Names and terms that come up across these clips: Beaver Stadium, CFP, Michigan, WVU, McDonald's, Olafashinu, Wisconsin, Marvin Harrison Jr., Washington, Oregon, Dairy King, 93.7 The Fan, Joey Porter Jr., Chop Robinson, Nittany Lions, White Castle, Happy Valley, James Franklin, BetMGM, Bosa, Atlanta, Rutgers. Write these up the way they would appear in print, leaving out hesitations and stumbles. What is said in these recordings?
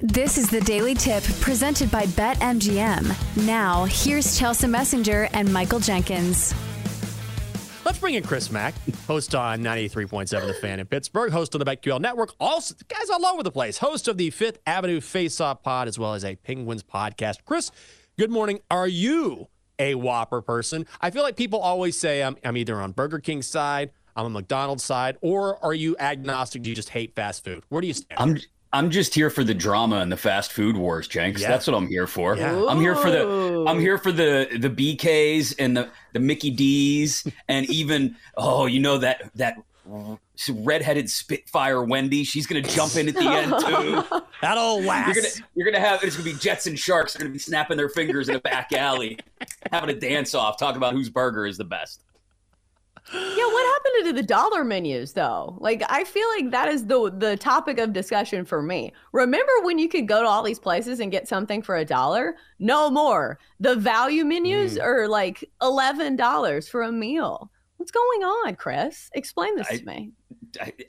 This is the Daily Tip presented by BetMGM. Now, here's Chelsea Messenger and Michael Jenkins. Let's bring in Chris Mack, host on 93.7 The Fan in Pittsburgh, host on the BetQL Network, also guys all over the place, host of the Fifth Avenue Face Off pod, as well as a Penguins podcast. Chris, good morning. Are you a Whopper person? I feel like people always say I'm either on Burger King's side, I'm on McDonald's side, or are you agnostic? Do you just hate fast food? Where do you stand? I'm just here for the drama and the fast food wars, Jenks. Yeah. That's what I'm here for. Yeah. I'm here for the BKs and the Mickey D's and even that redheaded Spitfire Wendy. She's gonna jump in at the end too. That'll last. You're gonna have it's gonna be Jets and Sharks. They're gonna be snapping their fingers in a back alley, having a dance off, talking about whose burger is the best. Yeah, what happened to the dollar menus, though? Like, I feel like that is the topic of discussion for me. Remember when you could go to all these places and get something for $1? No more. The value menus are like $11 for a meal. What's going on, Chris? Explain this to me.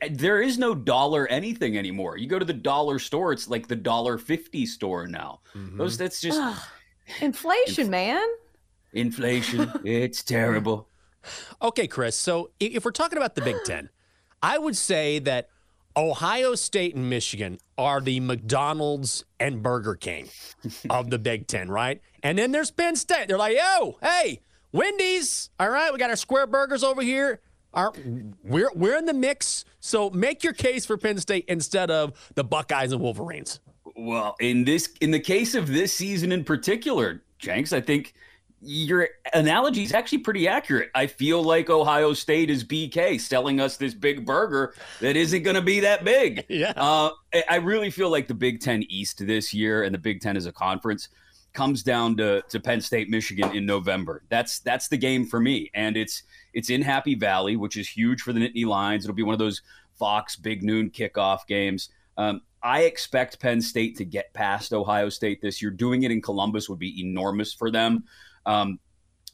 There is no dollar anything anymore. You go to the dollar store, it's like the $1.50 store now. Mm-hmm. That's just... Inflation, man. Inflation. It's terrible. Okay, Chris, so if we're talking about the Big Ten, I would say that Ohio State and Michigan are the McDonald's and Burger King of the Big Ten, right? And then there's Penn State. They're like, yo, hey, Wendy's, all right, we got our square burgers over here. We're in the mix, so make your case for Penn State instead of the Buckeyes and Wolverines. Well, in the case of this season in particular, Jenks, I think – your analogy is actually pretty accurate. I feel like Ohio State is BK selling us this big burger that isn't going to be that big. Yeah. I really feel like the Big Ten East this year and the Big Ten as a conference comes down to Penn State, Michigan in November. That's the game for me. And it's in Happy Valley, which is huge for the Nittany Lions. It'll be one of those Fox Big Noon kickoff games. I expect Penn State to get past Ohio State this year. Doing it in Columbus would be enormous for them.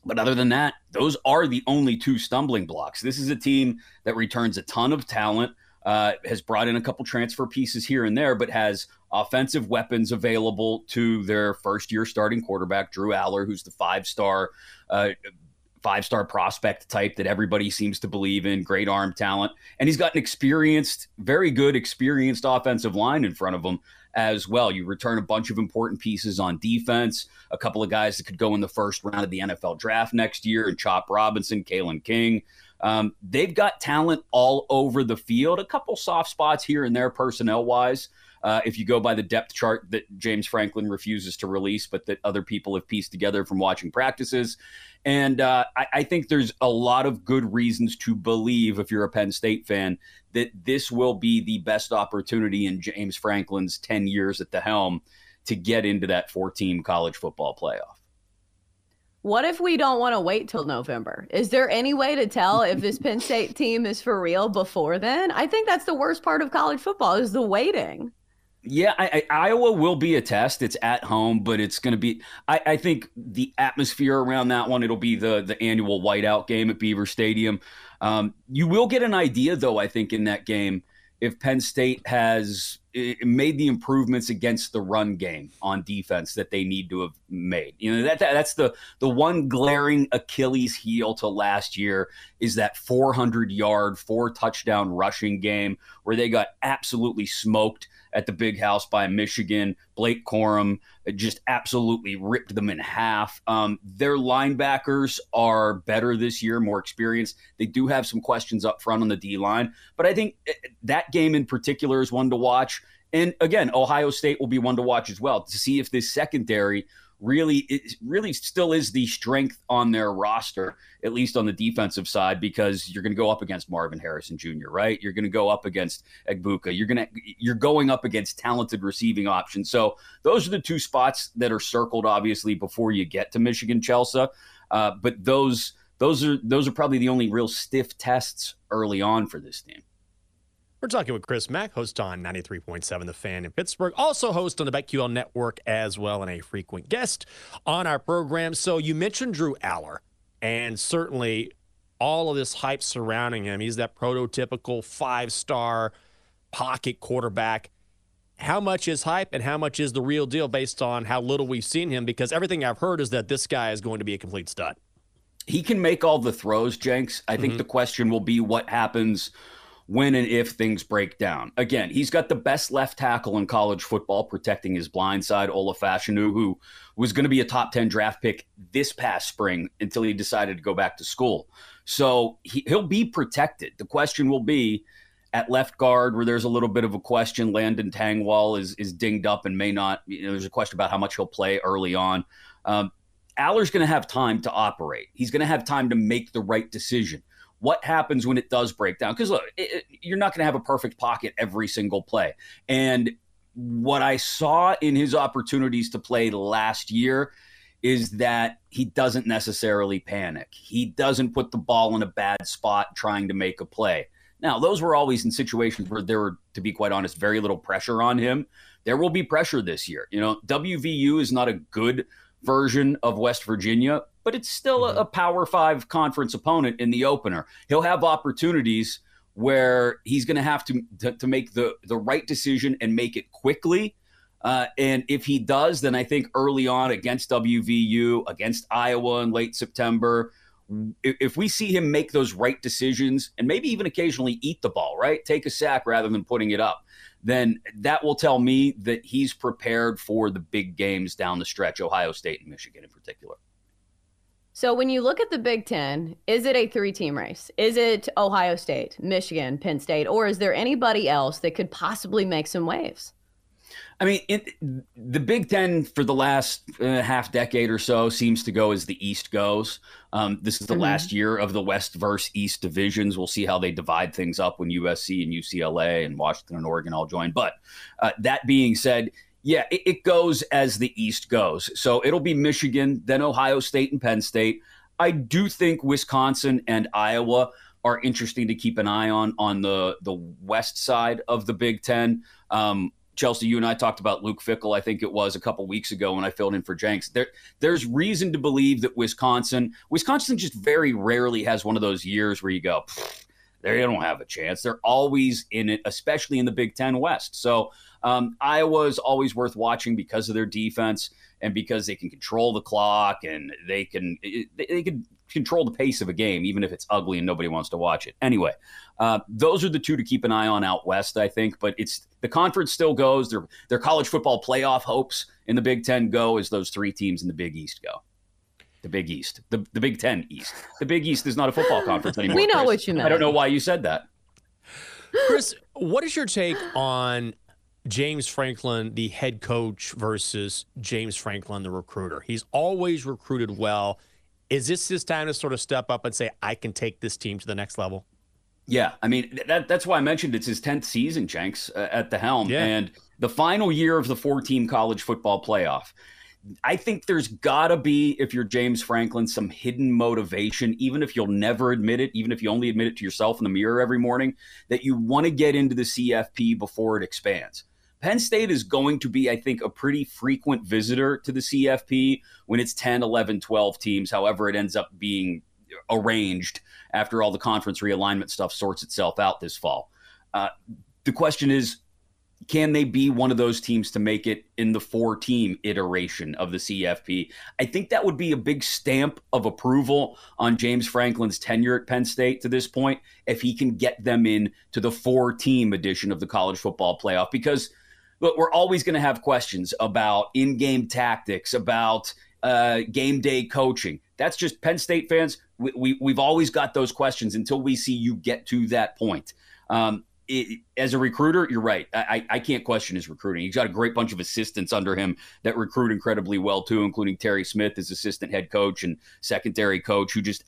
But other than that, those are the only two stumbling blocks. This is a team that returns a ton of talent, has brought in a couple transfer pieces here and there, but has offensive weapons available to their first-year starting quarterback, Drew Allar, who's the five-star prospect type that everybody seems to believe in, great arm talent. And he's got an very good, experienced offensive line in front of him as well. You return a bunch of important pieces on defense, a couple of guys that could go in the first round of the NFL draft next year, and Chop Robinson, Kalen King. They've got talent all over the field, a couple soft spots here and there personnel-wise. If you go by the depth chart that James Franklin refuses to release, but that other people have pieced together from watching practices. And I think there's a lot of good reasons to believe, if you're a Penn State fan, that this will be the best opportunity in James Franklin's 10 years at the helm to get into that 4-team college football playoff. What if we don't want to wait till November? Is there any way to tell if this Penn State team is for real before then? I think that's the worst part of college football is the waiting. Yeah, Iowa will be a test. It's at home, but it's going to be – I think the atmosphere around that one, it'll be the annual whiteout game at Beaver Stadium. You will get an idea, though, I think, in that game if Penn State has made the improvements against the run game on defense that they need to have made. You know, that's the one glaring Achilles heel to last year is that 400-yard, 4-touchdown rushing game where they got absolutely smoked at the Big House by Michigan. Blake Corum just absolutely ripped them in half. Their linebackers are better this year, more experienced. They do have some questions up front on the D-line, but I think that game in particular is one to watch. And again, Ohio State will be one to watch as well to see if this secondary really still is the strength on their roster, at least on the defensive side, because you're going to go up against Marvin Harrison Jr., right? You're going to go up against Egbuka. You're going up against talented receiving options. So those are the two spots that are circled, obviously, before you get to Michigan, Chelsea. But those are probably the only real stiff tests early on for this team. We're talking with Chris Mack, host on 93.7 The Fan in Pittsburgh, also host on the BetQL Network as well, and a frequent guest on our program. So you mentioned Drew Allar, and certainly all of this hype surrounding him. He's that prototypical five-star pocket quarterback. How much is hype and how much is the real deal based on how little we've seen him? Because everything I've heard is that this guy is going to be a complete stud. He can make all the throws, Jenks. I think the question will be what happens when and if things break down. Again, he's got the best left tackle in college football protecting his blind side, Olafashinu, who was going to be a top 10 draft pick this past spring until he decided to go back to school. So he'll be protected. The question will be at left guard, where there's a little bit of a question. Landon Tangwall is dinged up and may not. There's a question about how much he'll play early on. Aller's going to have time to operate. He's going to have time to make the right decision. What happens when it does break down? Because look, you're not going to have a perfect pocket every single play. And what I saw in his opportunities to play last year is that he doesn't necessarily panic. He doesn't put the ball in a bad spot trying to make a play. Now, those were always in situations where there were, to be quite honest, very little pressure on him. There will be pressure this year. You know, WVU is not a good version of West Virginia, but it's still a Power Five conference opponent in the opener. He'll have opportunities where he's going to have to make the right decision and make it quickly. And if he does, then I think early on against WVU, against Iowa in late September, if we see him make those right decisions and maybe even occasionally eat the ball, right, take a sack rather than putting it up, then that will tell me that he's prepared for the big games down the stretch, Ohio State and Michigan in particular. So when you look at the Big Ten, is it a three-team race? Is it Ohio State, Michigan, Penn State, or is there anybody else that could possibly make some waves? I mean, the Big Ten for the last half decade or so seems to go as the East goes. This is the last year of the West versus East divisions. We'll see how they divide things up when USC and UCLA and Washington and Oregon all join. But that being said, yeah, it goes as the East goes. So it'll be Michigan, then Ohio State and Penn State. I do think Wisconsin and Iowa are interesting to keep an eye on the West side of the Big Ten. Chelsea, you and I talked about Luke Fickell, I think it was a couple weeks ago when I filled in for Jenks. There's reason to believe that Wisconsin just very rarely has one of those years where you go, they don't have a chance. They're always in it, especially in the Big Ten West. So Iowa is always worth watching because of their defense and because they can control the clock and they can control the pace of a game, even if it's ugly and nobody wants to watch it. Anyway, those are the two to keep an eye on out West, I think. But it's the conference still goes. Their college football playoff hopes in the Big Ten go as those three teams in the Big East go. The Big East. The Big Ten East. The Big East is not a football conference anymore. We know Chris. What you meant. I don't know why you said that. Chris, what is your take on James Franklin, the head coach, versus James Franklin, the recruiter? He's always recruited well. Is this his time to sort of step up and say, I can take this team to the next level? Yeah, I mean, that's why I mentioned it's his 10th season, Jenks, at the helm. Yeah. And the final year of the four-team college football playoff. I think there's got to be, if you're James Franklin, some hidden motivation, even if you'll never admit it, even if you only admit it to yourself in the mirror every morning, that you want to get into the CFP before it expands. Penn State is going to be, I think, a pretty frequent visitor to the CFP when it's 10, 11, 12 teams, however it ends up being arranged after all the conference realignment stuff sorts itself out this fall. The question is, can they be one of those teams to make it in the four-team iteration of the CFP? I think that would be a big stamp of approval on James Franklin's tenure at Penn State to this point if he can get them in to the four-team edition of the college football playoff, because – But we're always going to have questions about in-game tactics, about game day coaching. That's just Penn State fans. We've always got those questions until we see you get to that point. As a recruiter, you're right. I can't question his recruiting. He's got a great bunch of assistants under him that recruit incredibly well, too, including Terry Smith, his assistant head coach and secondary coach, who just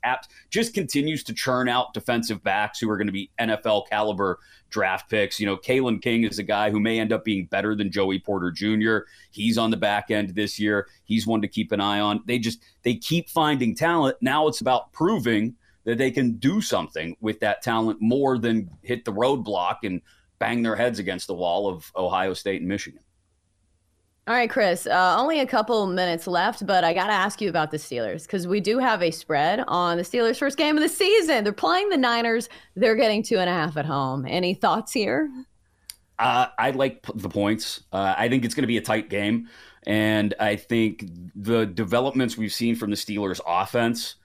continues to churn out defensive backs who are going to be NFL caliber draft picks. You know, Kalen King is a guy who may end up being better than Joey Porter Jr. He's on the back end this year. He's one to keep an eye on. They keep finding talent. Now it's about proving that they can do something with that talent more than hit the roadblock and bang their heads against the wall of Ohio State and Michigan. All right, Chris, only a couple minutes left, but I got to ask you about the Steelers because we do have a spread on the Steelers' first game of the season. They're playing the Niners. They're getting 2.5 at home. Any thoughts here? I like the points. I think it's going to be a tight game. And I think the developments we've seen from the Steelers' offense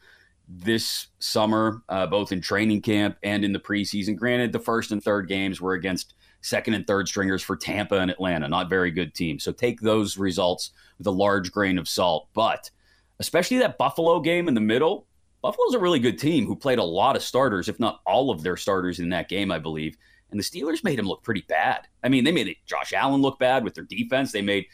this summer, both in training camp and in the preseason. Granted, the first and third games were against second and third stringers for Tampa and Atlanta, not very good teams. So take those results with a large grain of salt. But especially that Buffalo game in the middle, Buffalo's a really good team who played a lot of starters, if not all of their starters in that game, I believe. And the Steelers made him look pretty bad. I mean, they made Josh Allen look bad with their defense. They made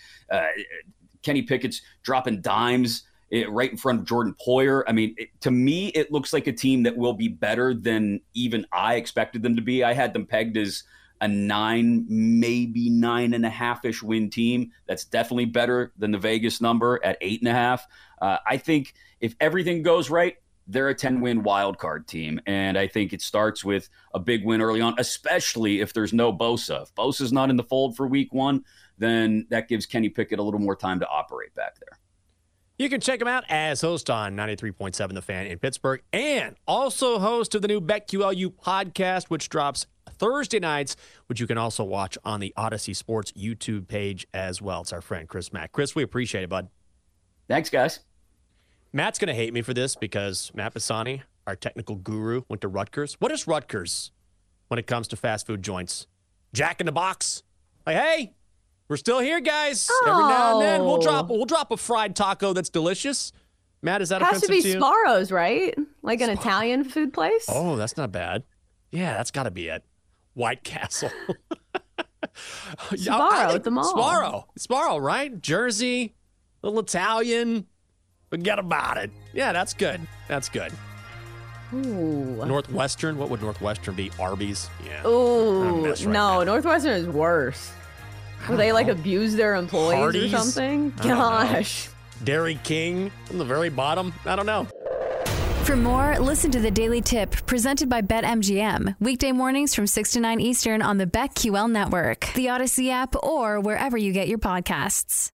Kenny Pickett's dropping dimes right in front of Jordan Poyer. I mean, to me, it looks like a team that will be better than even I expected them to be. I had them pegged as a 9, maybe 9.5-ish win team. That's definitely better than the Vegas number at 8.5. I think if everything goes right, they're a 10-win wild card team. And I think it starts with a big win early on, especially if there's no Bosa. If Bosa's not in the fold for week one, then that gives Kenny Pickett a little more time to operate back there. You can check him out as host on 93.7 The Fan in Pittsburgh and also host of the new BetQLU podcast, which drops Thursday nights, which you can also watch on the Odyssey Sports YouTube page as well. It's our friend Chris Mack. Chris, we appreciate it, bud. Thanks, guys. Matt's going to hate me for this because Matt Pisani, our technical guru, went to Rutgers. What is Rutgers when it comes to fast food joints? Jack in the Box. Like, hey, we're still here, guys. Oh. Every now and then, we'll drop a fried taco that's delicious. Matt, is that offensive to you? Has to be Sparrow's, right? Like an Italian food place? Oh, that's not bad. Yeah, that's got to be it. White Castle. Sparrow at the mall. Sparrow, right? Jersey, little Italian. Forget about it. Yeah, that's good. Ooh. Northwestern. What would Northwestern be? Arby's? Yeah. Ooh, no, Northwestern is worse. Were they like abuse their employees Hardee's? Or something? Gosh. Dairy King on the very bottom. I don't know. For more, listen to the Daily Tip presented by BetMGM. Weekday mornings from 6 to 9 Eastern on the BetQL Network, the Odyssey app, or wherever you get your podcasts.